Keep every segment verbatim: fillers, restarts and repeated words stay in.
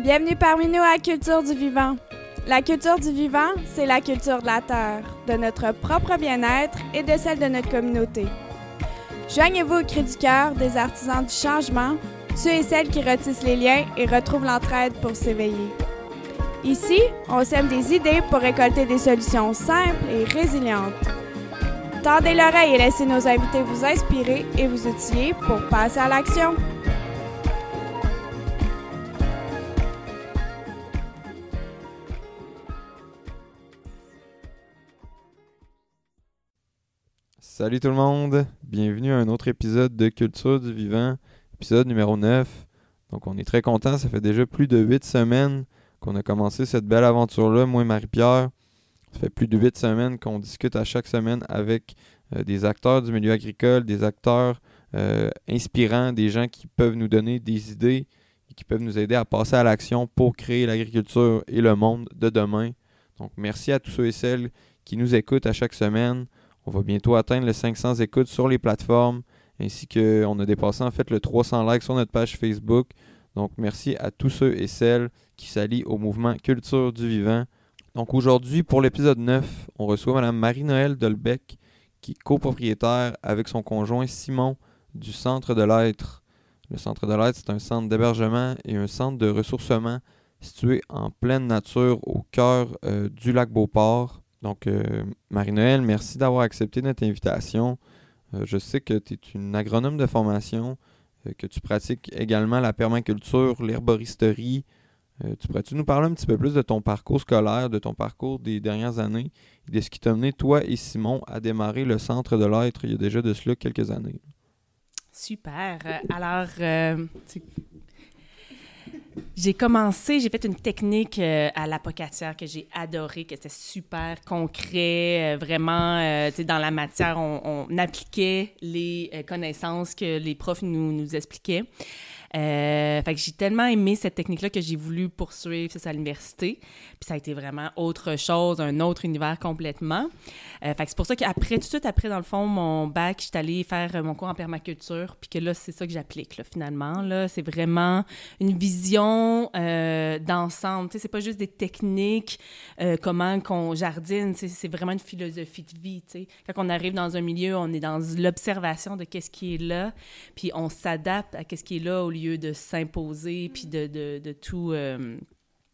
Bienvenue parmi nous à la culture du vivant. La culture du vivant, c'est la culture de la terre, de notre propre bien-être et de celle de notre communauté. Joignez-vous au cri du cœur des artisans du changement, ceux et celles qui retissent les liens et retrouvent l'entraide pour s'éveiller. Ici, on sème des idées pour récolter des solutions simples et résilientes. Tendez l'oreille et laissez nos invités vous inspirer et vous outiller pour passer à l'action. Salut tout le monde! Bienvenue à un autre épisode de Culture du Vivant, épisode numéro neuf. Donc on est très contents, ça fait déjà plus de huit semaines qu'on a commencé cette belle aventure-là, moi et Marie-Pierre. Ça fait plus de huit semaines qu'on discute à chaque semaine avec euh, des acteurs du milieu agricole, des acteurs euh, inspirants, des gens qui peuvent nous donner des idées et qui peuvent nous aider à passer à l'action pour créer l'agriculture et le monde de demain. Donc merci à tous ceux et celles qui nous écoutent à chaque semaine. On va bientôt atteindre les cinq cents écoutes sur les plateformes, ainsi qu'on a dépassé en fait le trois cents likes sur notre page Facebook. Donc, merci à tous ceux et celles qui s'allient au mouvement Culture du Vivant. Donc, aujourd'hui, pour l'épisode neuf, on reçoit Mme Marie-Noëlle Dolbec, qui est copropriétaire avec son conjoint Simon du Centre de l'Être. Le Centre de l'Être, c'est un centre d'hébergement et un centre de ressourcement situé en pleine nature au cœur euh, du Lac-Beauport. Donc, euh, Marie-Noëlle, merci d'avoir accepté notre invitation. Euh, je sais que tu es une agronome de formation, que tu pratiques également la permaculture, l'herboristerie. Euh, tu pourrais-tu nous parler un petit peu plus de ton parcours scolaire, de ton parcours des dernières années, et de ce qui t'a mené, toi et Simon, à démarrer le Centre de l'Être il y a déjà de cela quelques années? Super! Alors, euh, tu... j'ai commencé, j'ai fait une technique euh, à l'apocatière que j'ai adorée, que c'était super concret, euh, vraiment, euh, tu sais, dans la matière, on, on appliquait les euh, connaissances que les profs nous, nous expliquaient. Euh, fait que j'ai tellement aimé cette technique-là que j'ai voulu poursuivre ça à l'université. Puis ça a été vraiment autre chose, un autre univers complètement. Euh, fait que c'est pour ça qu'après, tout de suite après, dans le fond, mon bac, j'étais allée faire mon cours en permaculture. Puis que là, c'est ça que j'applique, là, finalement. Là, c'est vraiment une vision euh, d'ensemble. Tu sais, c'est pas juste des techniques, euh, comment qu'on jardine. C'est, c'est vraiment une philosophie de vie, tu sais. Quand on arrive dans un milieu, on est dans l'observation de qu'est-ce qui est là. Puis on s'adapte à qu'est-ce qui est là au lieu de s'imposer puis de, de, de tout euh,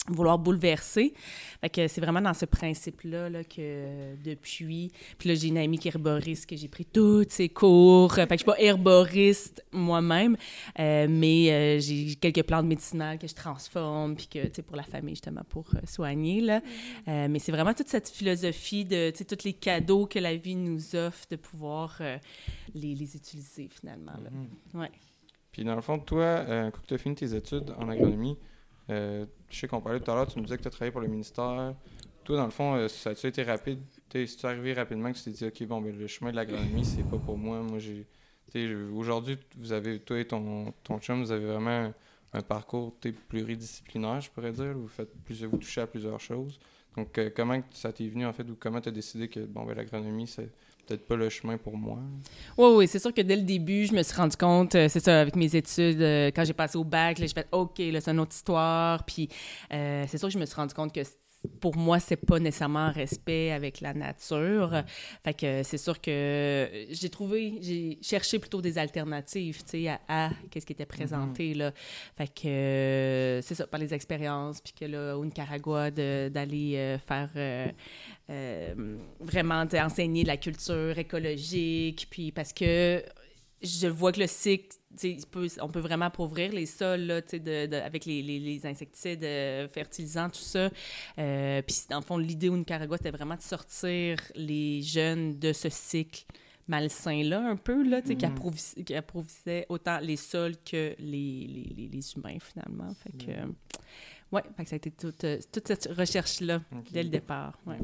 vouloir bouleverser. Fait que c'est vraiment dans ce principe-là là, que euh, depuis... Puis là, j'ai une amie qui est herboriste, que j'ai pris tous ses cours. Fait que je suis pas herboriste moi-même, euh, mais euh, j'ai quelques plantes médicinales que je transforme puis que, tu sais, pour la famille, justement, pour euh, soigner, là. Euh, mais c'est vraiment toute cette philosophie de, tu sais, tous les cadeaux que la vie nous offre, de pouvoir euh, les, les utiliser, finalement, là. Mm-hmm. Ouais. Puis dans le fond, toi, euh, quand tu as fini tes études en agronomie, euh, je sais qu'on parlait tout à l'heure, tu nous disais que tu as travaillé pour le ministère. Toi, dans le fond, euh, ça a-tu été rapide? T'es, c'est-tu arrivé rapidement que tu t'es dit « Ok, bon, ben, le chemin de l'agronomie, c'est pas pour moi. » Moi, j'ai, aujourd'hui, vous avez, toi et ton, ton chum, vous avez vraiment un parcours pluridisciplinaire, je pourrais dire. Vous, faites plus, vous touchez à plusieurs choses. Donc, euh, comment ça t'est venu, en fait, ou comment tu as décidé que bon, ben, l'agronomie, c'est... peut-être pas le chemin pour moi. Oui, oui, c'est sûr que dès le début, je me suis rendu compte, euh, c'est ça, avec mes études, euh, quand j'ai passé au bac, là, j'ai fait « OK, là, c'est une autre histoire », puis euh, c'est sûr que je me suis rendu compte que pour moi, c'est pas nécessairement un respect avec la nature. Fait que c'est sûr que j'ai trouvé, j'ai cherché plutôt des alternatives, tu sais, à, à qu'est-ce qui était présenté, là. Fait que euh, c'est ça, par les expériences, puis que là, au Nicaragua, de, d'aller euh, faire euh, euh, vraiment enseigner de la culture écologique, puis parce que je vois que le cycle, il peut, on peut vraiment appauvrir les sols là, de, de, avec les, les, les insecticides, euh, fertilisants, tout ça. Euh, Puis, dans le fond, l'idée au Nicaragua, c'était vraiment de sortir les jeunes de ce cycle malsain-là, un peu, là, mm. qui, approvis- qui approvisait autant les sols que les, les, les, les humains, finalement. Fait que, mm. euh, ouais, fait que ça a été toute, toute cette recherche-là, okay, dès le départ. Ouais.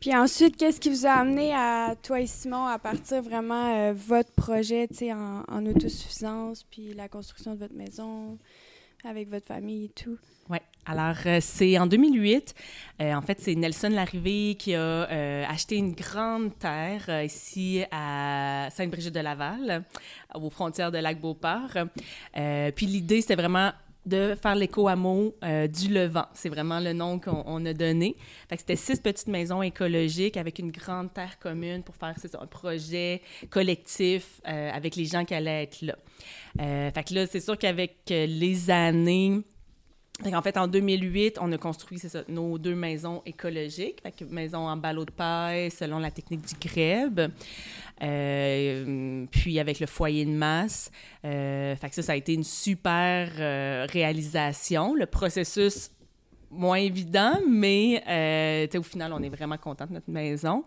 Puis ensuite, qu'est-ce qui vous a amené à, toi et Simon, à partir vraiment euh, votre projet, tu sais, en, en autosuffisance, puis la construction de votre maison avec votre famille et tout? Oui. Alors, euh, c'est en deux mille huit. Euh, en fait, c'est Nelson Larivée qui a euh, acheté une grande terre euh, ici à Sainte-Brigitte-de-Laval, aux frontières de Lac-Beauport. Euh, puis l'idée, c'était vraiment de faire l'éco-hameau euh, du Levant. C'est vraiment le nom qu'on on a donné. Fait que c'était six petites maisons écologiques avec une grande terre commune pour faire c'est ça, un projet collectif euh, avec les gens qui allaient être là. Euh, fait que là, c'est sûr qu'avec les années... En fait, en deux mille huit, on a construit c'est ça, nos deux maisons écologiques, maisons en ballot de paille selon la technique du G R E B, euh, puis avec le foyer de masse. Euh, fait que ça, ça a été une super euh, réalisation. Le processus moins évident, mais euh, au final, on est vraiment contents de notre maison.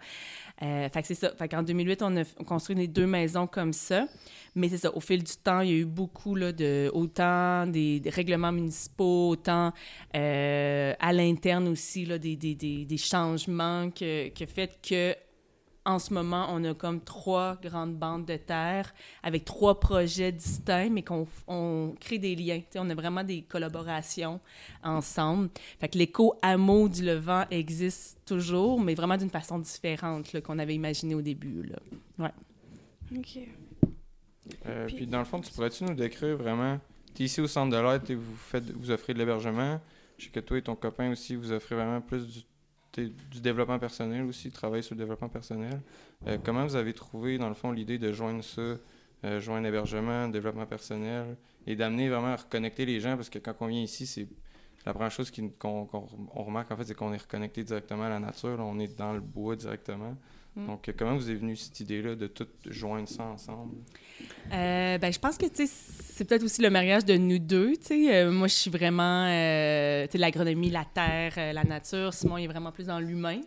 Euh, fait que c'est ça. Fait qu'en deux mille huit, on a construit les deux maisons comme ça. Mais c'est ça, au fil du temps, il y a eu beaucoup, là, de, autant des, des règlements municipaux, autant euh, à l'interne aussi, là, des, des, des, des changements que, que fait que en ce moment, on a comme trois grandes bandes de terre avec trois projets distincts, mais qu'on on crée des liens. T'sais, on a vraiment des collaborations ensemble. Fait que l'éco-hameau du Levant existe toujours, mais vraiment d'une façon différente là, qu'on avait imaginé au début. Là. Ouais. OK. Euh, puis, puis, dans le fond, tu pourrais-tu nous décrire vraiment, tu es ici au Centre de l'Être et vous, faites, vous offrez de l'hébergement. Je sais que toi et ton copain aussi, vous offrez vraiment plus du, t'es, du développement personnel aussi, travail sur le développement personnel. Euh, comment vous avez trouvé, dans le fond, l'idée de joindre ça, euh, joindre l'hébergement, le développement personnel, et d'amener vraiment à reconnecter les gens, parce que quand on vient ici, c'est la première chose qui, qu'on, qu'on on remarque, en fait, c'est qu'on est reconnecté directement à la nature, là, on est dans le bois directement. Donc, comment vous est venue cette idée-là de tout joindre ça ensemble? Euh, ben, je pense que, tu sais, c'est peut-être aussi le mariage de nous deux, tu sais. Euh, moi, je suis vraiment, euh, tu sais, l'agronomie, la terre, euh, la nature. Simon, il est vraiment plus dans l'humain.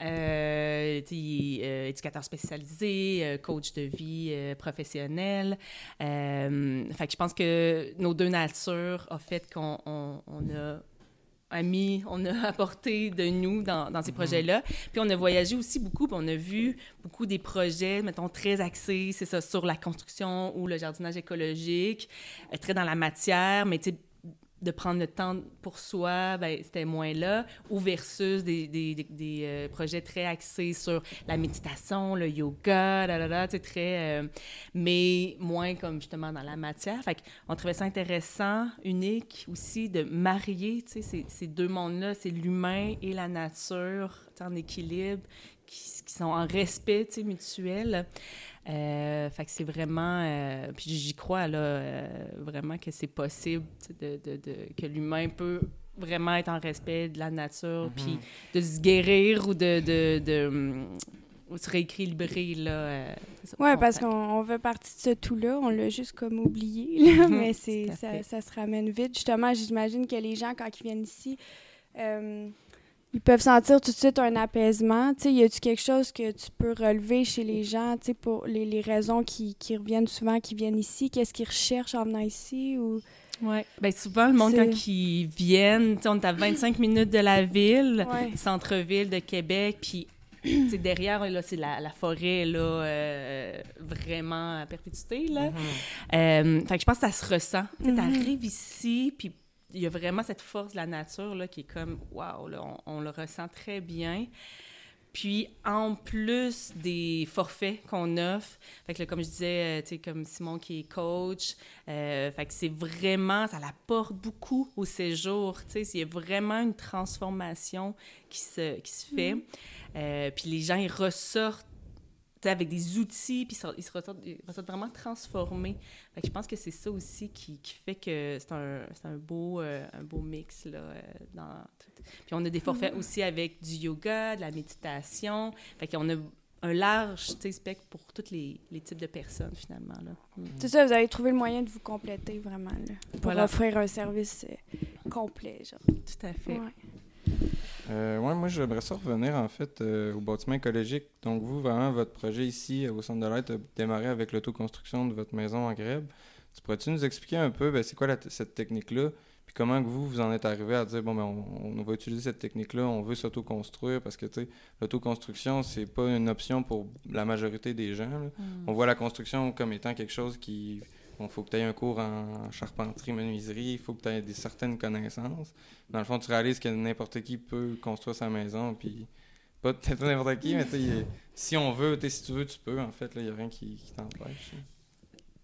Euh, euh, éducateur spécialisé, euh, coach de vie euh, professionnel. Euh, fait que je pense que nos deux natures ont fait qu'on on, on a... amis, on a apporté de nous dans, dans ces mm-hmm. projets-là. Puis on a voyagé aussi beaucoup, puis on a vu beaucoup des projets, mettons, très axés, c'est ça, sur la construction ou le jardinage écologique, très dans la matière, mais tu sais, de prendre le temps pour soi, ben, c'était moins là, ou versus des, des, des, des euh, projets très axés sur la méditation, le yoga, là, là, là, tu sais, très... Euh, mais moins comme, justement, dans la matière. Fait qu'on trouvait ça intéressant, unique aussi, de marier, tu sais, ces, ces deux mondes-là, c'est l'humain et la nature, tu sais, en équilibre, qui, qui sont en respect, tu sais, mutuel. Euh, fait que c'est vraiment... Euh, puis j'y crois, là, euh, vraiment que c'est possible, de, de, de, que l'humain peut vraiment être en respect de la nature, mm-hmm. puis de se guérir ou de, de, de, de ou se rééquilibrer, là. Euh, oui, parce qu'on on fait partie de ce tout-là, on l'a juste comme oublié, là, mais c'est, ça, ça se ramène vite. Justement, j'imagine que les gens, quand ils viennent ici... Euh, ils peuvent sentir tout de suite un apaisement. Tu sais, y a-tu quelque chose que tu peux relever chez les gens, tu sais, pour les, les raisons qui, qui reviennent souvent, qui viennent ici? Qu'est-ce qu'ils recherchent en venant ici? Ou... Oui. Bien, souvent, le monde, c'est... quand ils viennent, tu sais, on est à vingt-cinq minutes de la ville, ouais. centre-ville de Québec, puis t'sais, derrière, là, c'est la, la forêt, là, euh, vraiment à perpétuité, là. Mm-hmm. Euh, fait que je pense que ça se ressent. Tu mm-hmm. arrives ici, puis il y a vraiment cette force de la nature là, qui est comme « wow », on, on le ressent très bien. Puis, en plus des forfaits qu'on offre, fait que là, comme je disais, euh, tu sais, comme Simon qui est coach, euh, fait que c'est vraiment, ça l'apporte beaucoup au séjour, tu sais, il y a vraiment une transformation qui se, qui se fait. Mmh. Euh, puis les gens, ils ressortent avec des outils, puis ils se ressortent vraiment transformés. Fait que je pense que c'est ça aussi qui, qui fait que c'est un, c'est un, beau, euh, un beau mix, là, euh, dans tout. Puis on a des forfaits aussi avec du yoga, de la méditation. Fait qu'on a un large spectre pour tous les, les types de personnes, finalement, là. Mm. C'est ça, vous avez trouvé le moyen de vous compléter, vraiment, là, pour voilà. offrir un service euh, complet, genre. Tout à fait. Ouais. Euh, ouais, moi, j'aimerais ça revenir, en fait, euh, au bâtiment écologique. Donc, vous, vraiment, votre projet ici, euh, au Centre de l'Être, a démarré avec l'autoconstruction de votre maison en G R E B. Tu pourrais-tu nous expliquer un peu, ben, c'est quoi la t- cette technique-là, puis comment que vous, vous en êtes arrivé à dire, bon, ben, on, on va utiliser cette technique-là, on veut s'autoconstruire, parce que, tu sais, l'autoconstruction, c'est pas une option pour la majorité des gens, là. Mm. On voit la construction comme étant quelque chose qui... Il faut que tu aies un cours en charpenterie, menuiserie, il faut que tu aies des certaines connaissances. Dans le fond, tu réalises que n'importe qui peut construire sa maison, puis pas peut-être n'importe qui, mais si on veut, si tu veux, tu peux, en fait, il n'y a rien qui, qui t'empêche.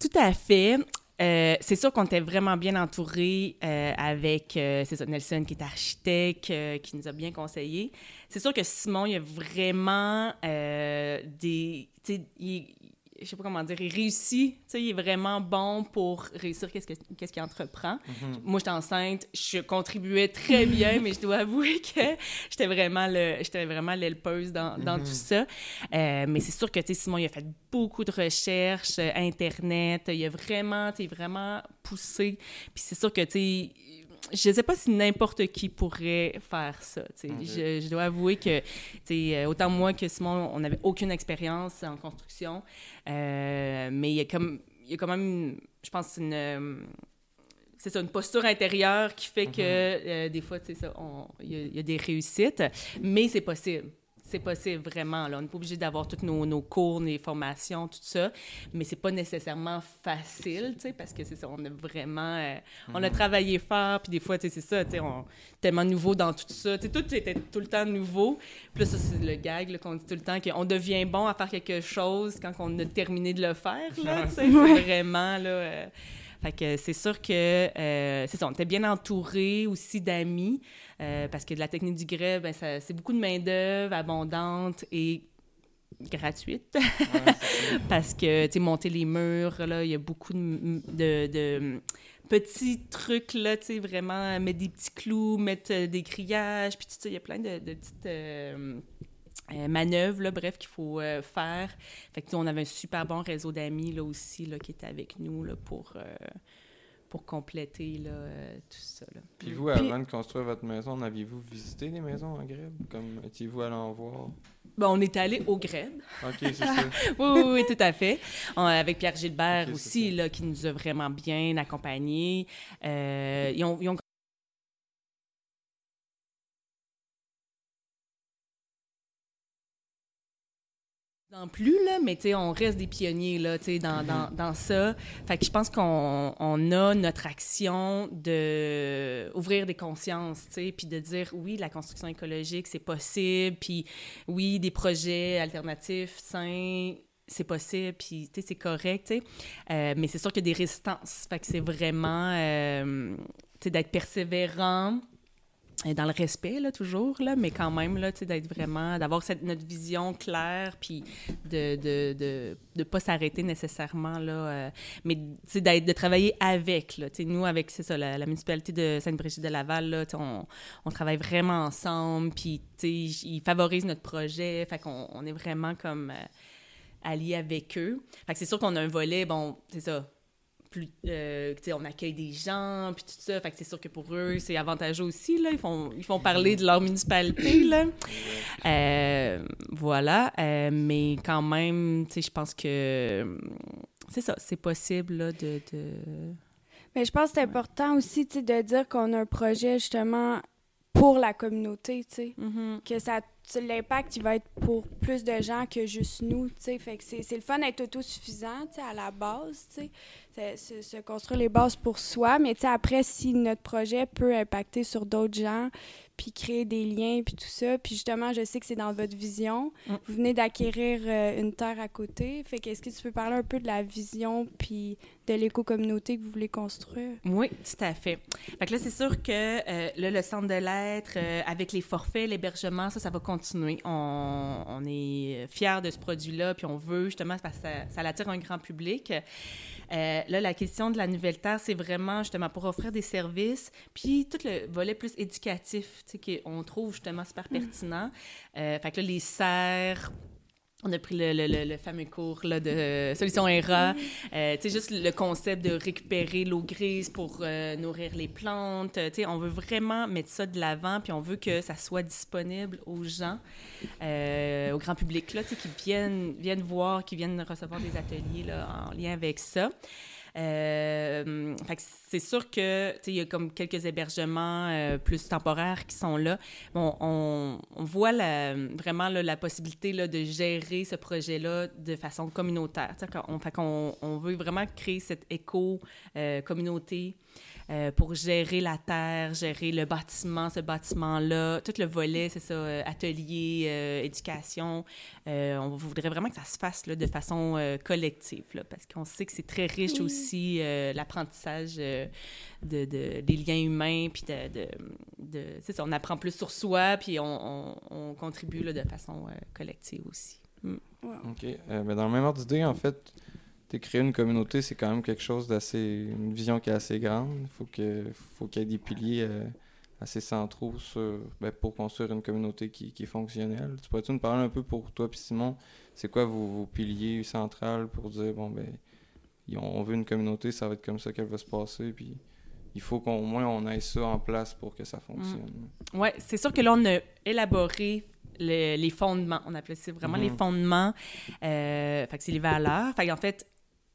Tout à fait. Euh, c'est sûr qu'on était vraiment bien entourés euh, avec euh, c'est ça, Nelson qui est architecte, euh, qui nous a bien conseillés. C'est sûr que Simon, il y a vraiment euh, des... Tu sais, il... je sais pas comment dire, il réussit, tu sais, il est vraiment bon pour réussir qu'est-ce, que, qu'est-ce qu'il entreprend. Mm-hmm. Moi, j'étais enceinte, je contribuais très bien, mais je dois avouer que j'étais vraiment, le, j'étais vraiment l'helpeuse dans, dans mm-hmm. tout ça. Euh, mais c'est sûr que, tu sais, Simon, il a fait beaucoup de recherches, euh, Internet, il a vraiment, tu sais, vraiment poussé. Puis c'est sûr que, tu sais, je sais pas si n'importe qui pourrait faire ça. Okay. Je, je dois avouer que, autant moi que Simon, on n'avait aucune expérience en construction, euh, mais il y a comme, il y a quand même, je pense, une, c'est ça, une posture intérieure qui fait mm-hmm. que euh, des fois, tu sais, il y, y a des réussites, mais c'est possible. C'est possible, vraiment. Là. On n'est pas obligé d'avoir tous nos, nos cours, nos formations, tout ça, mais c'est pas nécessairement facile, tu sais, parce que c'est ça, on a vraiment... Euh, mm-hmm. On a travaillé fort, puis des fois, tu sais, c'est ça, tu sais, on est tellement nouveau dans tout ça. Tu sais, tout était tout le temps nouveau. Puis là, ça, c'est le gag là, qu'on dit tout le temps, qu'on devient bon à faire quelque chose quand on a terminé de le faire, là, tu sais, ouais. vraiment, là... Euh, fait que c'est sûr que, euh, c'est ça, on était bien entouré aussi d'amis, euh, parce que de la technique du grès, ben ça, c'est beaucoup de main-d'œuvre abondante et gratuite. Ouais, parce que, tu sais, monter les murs, là, il y a beaucoup de, de, de petits trucs, là, tu sais, vraiment, mettre des petits clous, mettre des grillages, puis tout ça, il y a plein de, de petites... Euh, Euh, manœuvre, là, bref, qu'il faut euh, faire. Fait que, on avait un super bon réseau d'amis, là, aussi, là, qui était avec nous, là, pour, euh, pour compléter, là, euh, tout ça, là. Puis vous, avant Puis... de construire votre maison, aviez-vous visité des maisons en G R E B? Comme, étiez-vous allé en voir? Ben, on est allé au G R E B. OK, c'est ça. oui, oui, oui, tout à fait. On, avec Pierre-Gilbert okay, aussi, là, qui nous a vraiment bien accompagnés. Euh, ils ont... Ils ont... Non plus, là, mais tu sais, on reste des pionniers là, tu sais, dans, mm-hmm. dans, dans ça. Fait que je pense qu'on on a notre action d'ouvrir de des consciences, tu sais, puis de dire oui, la construction écologique, c'est possible, puis oui, des projets alternatifs, sains, c'est possible, puis tu sais, c'est correct, tu sais. Euh, mais c'est sûr qu'il y a des résistances. Fait que c'est vraiment, euh, tu sais, d'être persévérant. Dans le respect, là, toujours, là, mais quand même, là, tu sais, d'être vraiment, d'avoir cette, notre vision claire, puis de de, de, de pas s'arrêter nécessairement, là, euh, mais, tu sais, d'être, de travailler avec, là, tu sais, nous, avec, c'est ça, la, la municipalité de Sainte-Brigitte-de-Laval, là, tu sais, on, on travaille vraiment ensemble, puis, tu sais, ils favorisent notre projet, fait qu'on on est vraiment, comme, euh, alliés avec eux. Fait que c'est sûr qu'on a un volet, bon, c'est ça, plus, euh, tu sais, on accueille des gens, puis tout ça, fait que c'est sûr que pour eux, c'est avantageux aussi, là, ils font, ils font parler de leur municipalité, là. Euh, voilà, euh, mais quand même, tu sais, je pense que c'est ça, c'est possible, là, de... de... Mais je pense que c'est important aussi, tu sais, de dire qu'on a un projet, justement, pour la communauté, tu sais, mm-hmm. que ça, l'impact, il va être pour plus de gens que juste nous, tu sais, fait que c'est, c'est le fun d'être autosuffisant, tu sais, à la base, tu sais, se, se construire les bases pour soi, mais tu sais, après, si notre projet peut impacter sur d'autres gens, puis créer des liens, puis tout ça, puis justement, je sais que c'est dans votre vision, mm. vous venez d'acquérir euh, une terre à côté, fait que est-ce que tu peux parler un peu de la vision, puis de l'éco-communauté que vous voulez construire? Oui, tout à fait. Fait que là, c'est sûr que euh, là, le Centre de l'Être, euh, avec les forfaits, l'hébergement, ça, ça va continuer. On, on est fiers de ce produit-là, puis on veut justement, parce que ça, ça l'attire un grand public. Euh, là, la question de la nouvelle terre, c'est vraiment justement pour offrir des services, puis tout le volet plus éducatif, tu sais, qu'on trouve justement super pertinent. Euh, fait que là, les serres... On a pris le, le, le, le fameux cours là, de Solutions E R A. Euh, tu sais, juste le concept de récupérer l'eau grise pour euh, nourrir les plantes. Tu sais, on veut vraiment mettre ça de l'avant, puis on veut que ça soit disponible aux gens, euh, au grand public, là, tu sais, qui viennent, viennent voir, qui viennent recevoir des ateliers là, en lien avec ça. Euh, fait que c'est sûr que, tu sais, il y a comme quelques hébergements euh, plus temporaires qui sont là. Bon, on, on voit la, vraiment là, la possibilité là, de gérer ce projet-là de façon communautaire. Tu sais, on, fait qu'on on veut vraiment créer cette éco-communauté. euh, pour gérer la terre, gérer le bâtiment, ce bâtiment-là, tout le volet, c'est ça, euh, atelier, euh, éducation. Euh, on voudrait vraiment que ça se fasse là, de façon euh, collective, là, parce qu'on sait que c'est très riche oui. aussi, euh, l'apprentissage euh, de, de, des liens humains, puis de, de, de, c'est ça, on apprend plus sur soi, puis on, on, on contribue là, de façon euh, collective aussi. Mm. Wow. OK. Euh, ben dans le même ordre d'idée, en fait, de créer une communauté, c'est quand même quelque chose d'assez... une vision qui est assez grande. Il faut, que, faut qu'il y ait des piliers euh, assez centraux sur, ben, pour construire une communauté qui, qui est fonctionnelle. Tu pourrais-tu nous parler un peu pour toi puis Simon, c'est quoi vos, vos piliers centrales pour dire, bon, ben on veut une communauté, ça va être comme ça qu'elle va se passer, puis... Il faut qu'au moins on ait ça en place pour que ça fonctionne. Mmh. Oui, c'est sûr que là, on a élaboré le, les fondements. On appelait ça vraiment mmh. les fondements. Euh, fait que c'est les valeurs. Fait qu'en fait,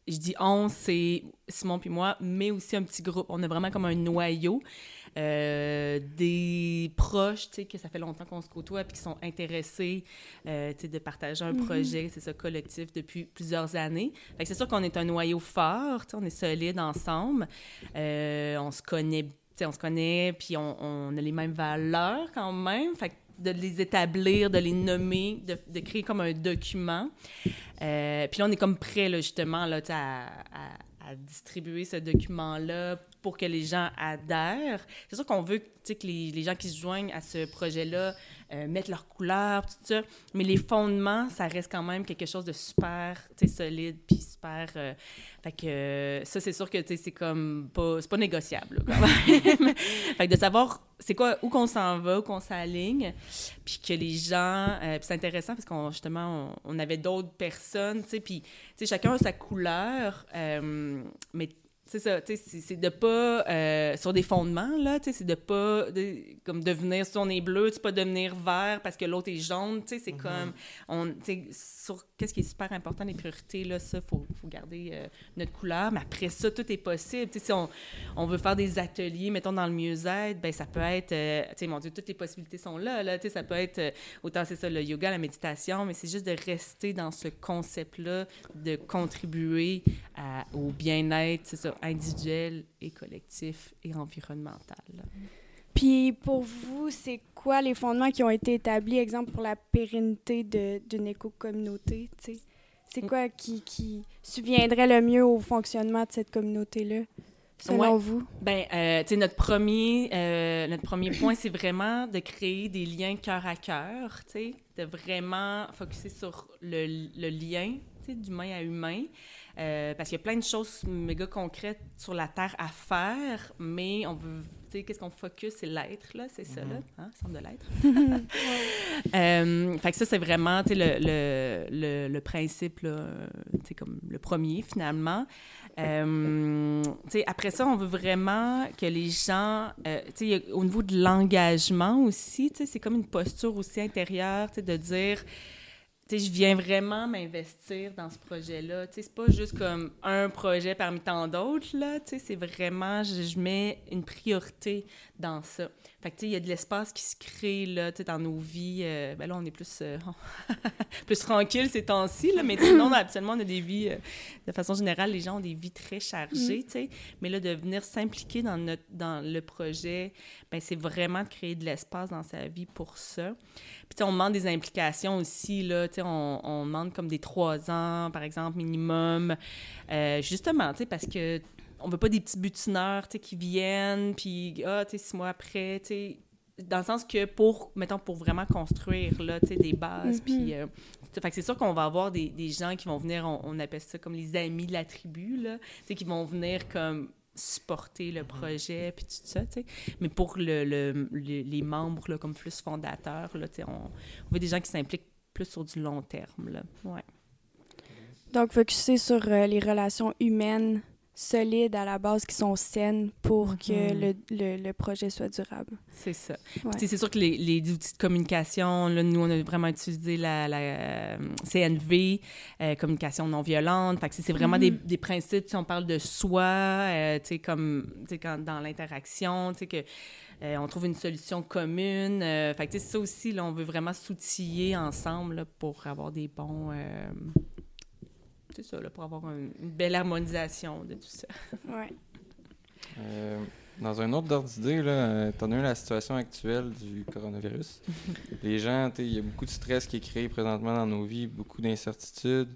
je dis on, c'est Simon puis moi, mais aussi un petit groupe. On a vraiment comme un noyau euh, des proches, tu sais, que ça fait longtemps qu'on se côtoie puis qui sont intéressés, euh, tu sais, de partager un mm-hmm. projet, c'est ça, collectif depuis plusieurs années. Fait que c'est sûr qu'on est un noyau fort, tu sais, on est solide ensemble, euh, on se connaît, tu sais, on se connaît, puis on, on a les mêmes valeurs quand même. Fait que de les établir, de les nommer, de, de créer comme un document. Euh, puis là, on est comme prêt, là, justement, là, à, à, à distribuer ce document-là pour que les gens adhèrent. C'est sûr qu'on veut que les, les gens qui se joignent à ce projet-là euh, mettent leurs couleurs, tout ça, mais les fondements, ça reste quand même quelque chose de super solide, puis super... Euh, fait que euh, ça, c'est sûr que c'est comme pas... C'est pas négociable, là, quand même. Fait que de savoir... C'est quoi, où qu'on s'en va, où qu'on s'aligne, puis que les gens... Euh, puis c'est intéressant parce qu'on, justement, on, on avait d'autres personnes, tu sais, puis, tu sais, chacun a sa couleur, euh, mais, tu sais, ça, tu sais, c'est, c'est de pas... Euh, sur des fondements, là, tu sais, c'est de pas... De, comme devenir, si on est bleu, tu peux devenir vert parce que l'autre est jaune, tu sais, c'est mm-hmm. comme... On, tu sais, sur qu'est-ce qui est super important, les priorités, là, ça, il faut, faut garder euh, notre couleur, mais après ça, tout est possible. Tu sais, si on, on veut faire des ateliers, mettons, dans le mieux-être, bien, ça peut être... Euh, tu sais, mon Dieu, toutes les possibilités sont là, là, tu sais, ça peut être... Euh, autant, c'est ça, le yoga, la méditation, mais c'est juste de rester dans ce concept-là, de contribuer à, au bien-être, c'est ça, individuel et collectif et environnemental, là. Puis pour vous, c'est quoi les fondements qui ont été établis, exemple, pour la pérennité de, d'une éco-communauté, tu sais? C'est quoi qui, qui subviendrait le mieux au fonctionnement de cette communauté-là, selon ouais. vous? Bien, euh, tu sais, notre premier, euh, notre premier point, c'est vraiment de créer des liens cœur à cœur, tu sais, de vraiment focusser sur le, le lien, tu sais, d'humain à humain. Euh, parce qu'il y a plein de choses méga concrètes sur la Terre à faire, mais on veut... Qu'est-ce qu'on focus, c'est l'être, là, c'est mm-hmm. ça, là, hein, centre de l'être. euh, fait que ça, c'est vraiment, tu sais, le, le, le, le principe, là, tu sais, comme le premier, finalement. Euh, tu sais, après ça, on veut vraiment que les gens, euh, tu sais, au niveau de l'engagement aussi, tu sais, c'est comme une posture aussi intérieure, tu sais, de dire... Tu sais, je viens vraiment m'investir dans ce projet-là. Tu sais, c'est pas juste comme un projet parmi tant d'autres, là. Tu sais, c'est vraiment... Je, je mets une priorité dans ça. Fait que, tu sais, il y a de l'espace qui se crée, là, tu sais, dans nos vies. Euh, ben là, on est plus... Euh, plus tranquille ces temps-ci, là. Mais sinon, habituellement, on a des vies... Euh, de façon générale, les gens ont des vies très chargées, mm. tu sais. Mais là, de venir s'impliquer dans, notre, dans le projet, ben c'est vraiment de créer de l'espace dans sa vie pour ça. Puis, tu sais, on demande des implications aussi, là. On, on demande comme des trois ans, par exemple, minimum. Euh, justement, tu sais, parce que on veut pas des petits butineurs, tu sais, qui viennent, puis ah, tu sais, six mois après, tu sais, dans le sens que pour, mettons, pour vraiment construire, là, tu sais, des bases, mm-hmm. puis... Euh, fait que c'est sûr qu'on va avoir des, des gens qui vont venir, on, on appelle ça comme les amis de la tribu, là, tu sais, qui vont venir comme... supporter le projet, puis tout ça, tu sais. Mais pour le, le, le, les membres, là, comme plus fondateurs, là, tu sais, on, on veut des gens qui s'impliquent plus sur du long terme, là. Ouais. Donc, focuser sur euh, les relations humaines solides à la base, qui sont saines pour mm-hmm. que le, le, le projet soit durable. C'est ça. Ouais. Puis, c'est sûr que les, les outils de communication, là, nous, on a vraiment utilisé la, la euh, C N V, euh, communication non-violente. Fait que c'est vraiment mm-hmm. des, des principes, si on parle de soi, euh, tu sais, comme, tu sais, quand, dans l'interaction, tu sais, que... Euh, on trouve une solution commune. Euh, fait que, tu sais, ça aussi, là, on veut vraiment s'outiller ensemble, là, pour avoir des bons... Euh, c'est ça, là, pour avoir un, une belle harmonisation de tout ça. Oui. Euh, Dans un autre ordre d'idée, là, étant donné la situation actuelle du coronavirus, les gens, il y a beaucoup de stress qui est créé présentement dans nos vies, beaucoup d'incertitudes.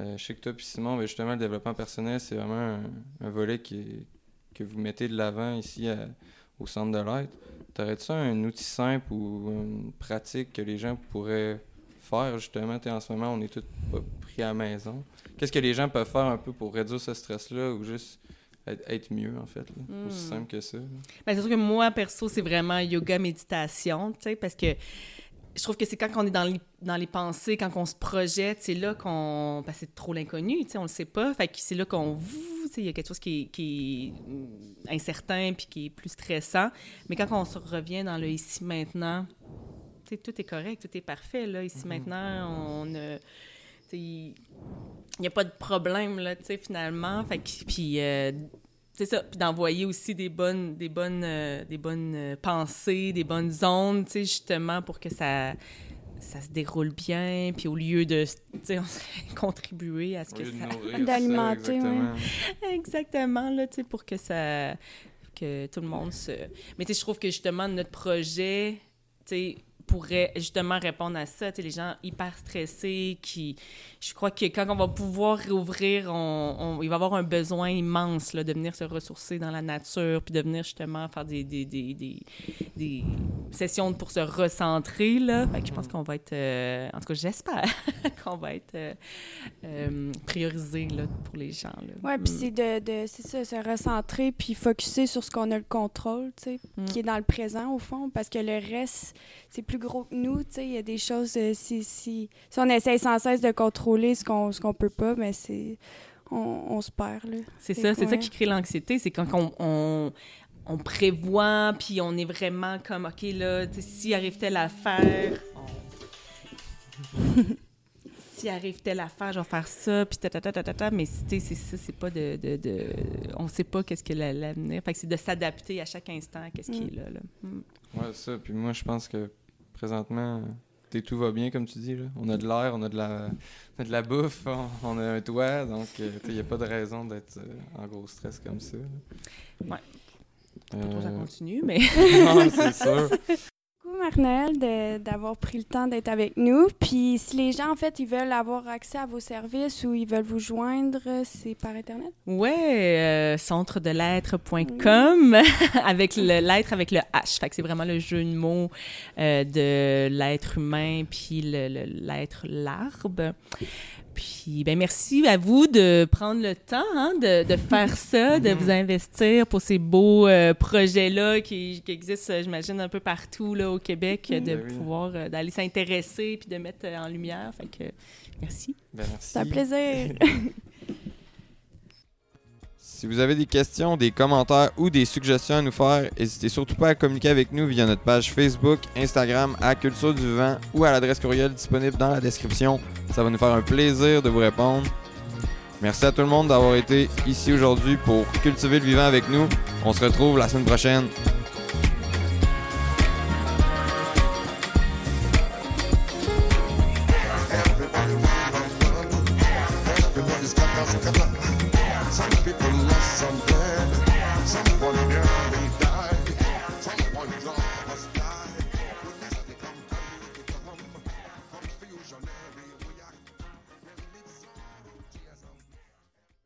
Euh, je sais que toi puis Simon, ben justement, le développement personnel, c'est vraiment un, un volet qui est, que vous mettez de l'avant ici à, au Centre de l'Être. T'aurais-tu ça un outil simple ou une pratique que les gens pourraient faire? Justement, en ce moment, on est tous pris à la maison. Qu'est-ce que les gens peuvent faire un peu pour réduire ce stress-là ou juste... être mieux, en fait, là. Mm. Aussi simple que ça. Ben, c'est sûr que moi, perso, c'est vraiment yoga, méditation, tu sais, parce que je trouve que c'est quand on est dans les, dans les pensées, quand on se projette, c'est là qu'on... Ben, c'est trop l'inconnu, tu sais, on le sait pas, fait que c'est là qu'on... Tu sais, il y a quelque chose qui est, qui est incertain puis qui est plus stressant, mais quand on se revient dans le ici, maintenant, tu sais, tout est correct, tout est parfait, là, ici, mm. maintenant, on... Euh, tu sais, il n'y a pas de problème, là, tu sais, finalement. Fait que, puis, euh, c'est ça, puis d'envoyer aussi des bonnes, des bonnes, euh, des bonnes euh, pensées, des bonnes ondes, tu sais, justement, pour que ça, ça se déroule bien, puis au lieu de, tu sais, contribuer à ce que ça... D'alimenter, oui. Exactement, là, tu sais, pour que ça... que tout le monde se... Mais tu sais, je trouve que, justement, notre projet, tu sais... pourrait justement répondre à ça, tu sais, les gens hyper stressés qui... Je crois que quand on va pouvoir réouvrir, on, on, il va y avoir un besoin immense là, de venir se ressourcer dans la nature puis de venir justement faire des, des, des, des, des sessions pour se recentrer, là. Fait que je pense qu'on va être... Euh, en tout cas, j'espère qu'on va être euh, euh, priorisé là, pour les gens, là. Ouais, puis c'est de, de c'est ça, se recentrer puis focusser sur ce qu'on a le contrôle, tu sais, mm. qui est dans le présent, au fond, parce que le reste, c'est plus plus gros que nous, tu sais, il y a des choses, euh, si, si, si on essaye sans cesse de contrôler ce qu'on ce qu'on peut pas, mais c'est, on, on se perd, là. C'est ça, c'est ça qui crée l'anxiété, c'est quand on, on, on prévoit, puis on est vraiment comme, OK, là, tu sais, si arrive-t-elle à faire... On... Si arrive-t-elle à faire, je vais faire ça, puis ta-ta-ta-ta-ta, mais tu sais, c'est ça, c'est pas de, de, de... On sait pas qu'est-ce que l'avenir... Fait que c'est de s'adapter à chaque instant à qu'est-ce mm. qui est là, là. Mm. Ouais, ça, puis moi, je pense que présentement, tout va bien, comme tu dis, là. On a de l'air, on a de la, on a de la bouffe, on, on a un toit, donc il n'y a pas de raison d'être euh, en gros stress comme ça. Là. Ouais. Euh... Pas trop, ça continue, mais... Non, c'est sûr. Merci beaucoup, Marie-Noëlle, d'avoir pris le temps d'être avec nous. Puis si les gens, en fait, ils veulent avoir accès à vos services ou ils veulent vous joindre, c'est par Internet? Ouais, euh, centre de l'être point com avec le, l'être avec le H. Fait que c'est vraiment le jeu de mots euh, de l'être humain puis le, le, l'être l'arbre. Puis, ben merci à vous de prendre le temps, hein, de, de faire ça, de vous investir pour ces beaux euh, projets-là qui, qui existent, j'imagine, un peu partout là, au Québec, mmh, de oui. pouvoir euh, d'aller s'intéresser puis de mettre en lumière. Fait que, merci. Ben, merci. C'est un plaisir. Si vous avez des questions, des commentaires ou des suggestions à nous faire, n'hésitez surtout pas à communiquer avec nous via notre page Facebook, Instagram, à Culture du Vivant ou à l'adresse courriel disponible dans la description. Ça va nous faire un plaisir de vous répondre. Merci à tout le monde d'avoir été ici aujourd'hui pour cultiver le vivant avec nous. On se retrouve la semaine prochaine.